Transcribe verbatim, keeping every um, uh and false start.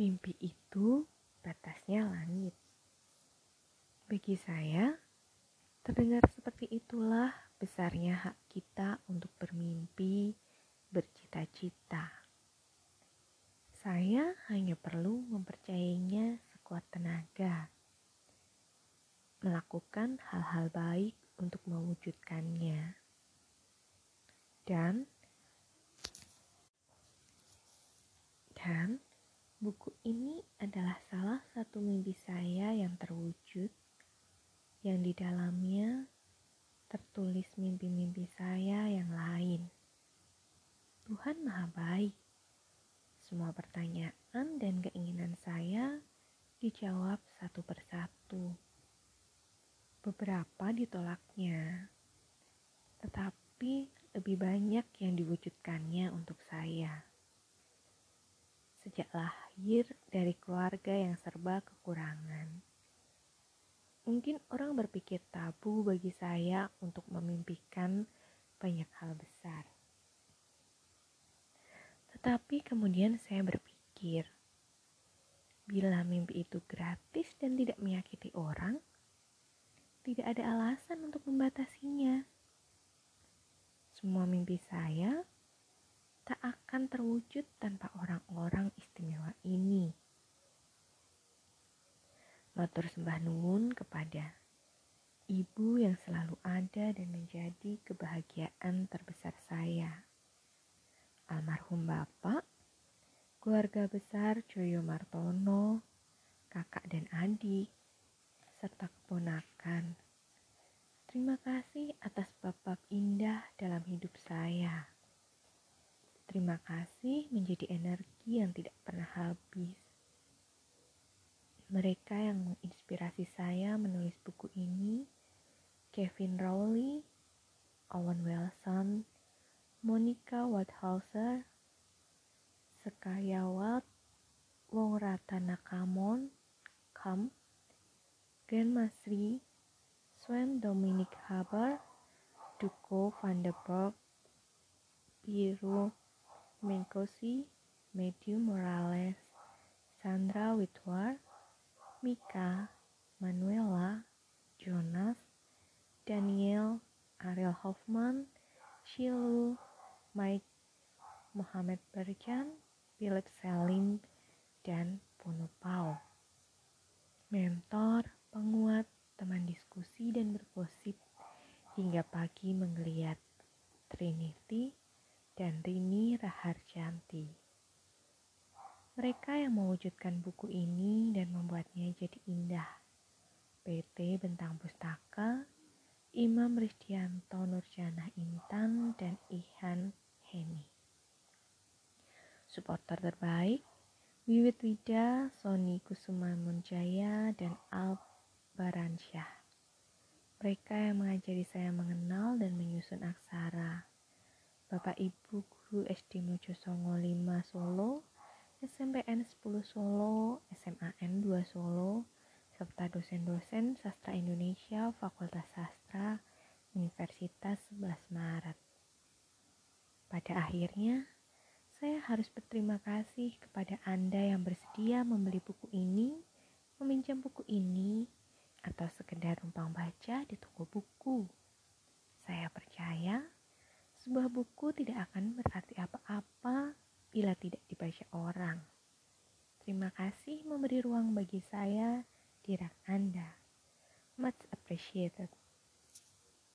Mimpi itu batasnya langit. Bagi saya, terdengar seperti itulah besarnya hak kita untuk bermimpi, bercita-cita. Saya hanya perlu mempercayainya sekuat tenaga, melakukan hal-hal baik untuk mewujudkannya. Dan dan buku ini adalah salah satu mimpi saya yang terwujud, yang di dalamnya tertulis mimpi-mimpi saya yang lain. Tuhan Maha Baik. Semua pertanyaan dan keinginan saya dijawab satu persatu. Beberapa ditolaknya, tetapi lebih banyak yang diwujudkannya untuk saya. Sejak lahir dari keluarga yang serba kekurangan, mungkin orang berpikir tabu bagi saya untuk memimpikan banyak hal besar. Tetapi kemudian saya berpikir, bila mimpi itu gratis dan tidak menyakiti orang, tidak ada alasan untuk membatasinya. Semua mimpi saya tak akan terwujud tanpa orang-orang istimewa ini. Matur sembah nuwun kepada Ibu yang selalu ada dan menjadi kebahagiaan terbesar saya, almarhum Bapak, keluarga besar Joyo Martono, kakak dan adik, serta keponakan. Terima kasih atas bab-bab indah dalam hidup saya. Terima kasih menjadi energi yang tidak pernah habis. Mereka yang menginspirasi saya menulis buku ini, Kevin Rowley, Owen Wilson, Monica Waldhauser, Skaya Wald, Wong Rata Nakamon kam, Gen Masri, Swem Dominic Haber, Duco Van de Boer, Piru Menkosi, Matthew Morales, Sandra Witwar, Mika, Manuela, Jonas, Daniel, Ariel Hoffman, Shilu, Mike, Muhammad Berjan, Philip Selim, dan Pono Pao. Mentor, penguat, teman diskusi dan bergosip hingga pagi menggeliat, Trinity dan Rini Raharjanti. Mereka yang mewujudkan buku ini dan membuatnya jadi indah. P T Bentang Pustaka, Imam Rizdian Tonurjana Intan, dan Ihan Hemi. Suporter terbaik, Wiwit Wida, Sony Kusuman Munjaya, dan Al-Baransyah. Mereka yang mengajari saya mengenal dan menyusun aksara. Bapak Ibu Guru S D Mojo Songo lima Solo, S M P N sepuluh Solo, S M A N dua Solo, serta dosen-dosen sastra Indonesia Fakultas Sastra Universitas sebelas Maret. Pada akhirnya, saya harus berterima kasih kepada Anda yang bersedia membeli buku ini, meminjam buku ini, atau sekedar numpang baca di toko buku. Saya percaya, sebuah buku tidak akan berarti apa-apa bila tidak dibaca orang. Terima kasih memberi ruang bagi saya di rak Anda. Much appreciated.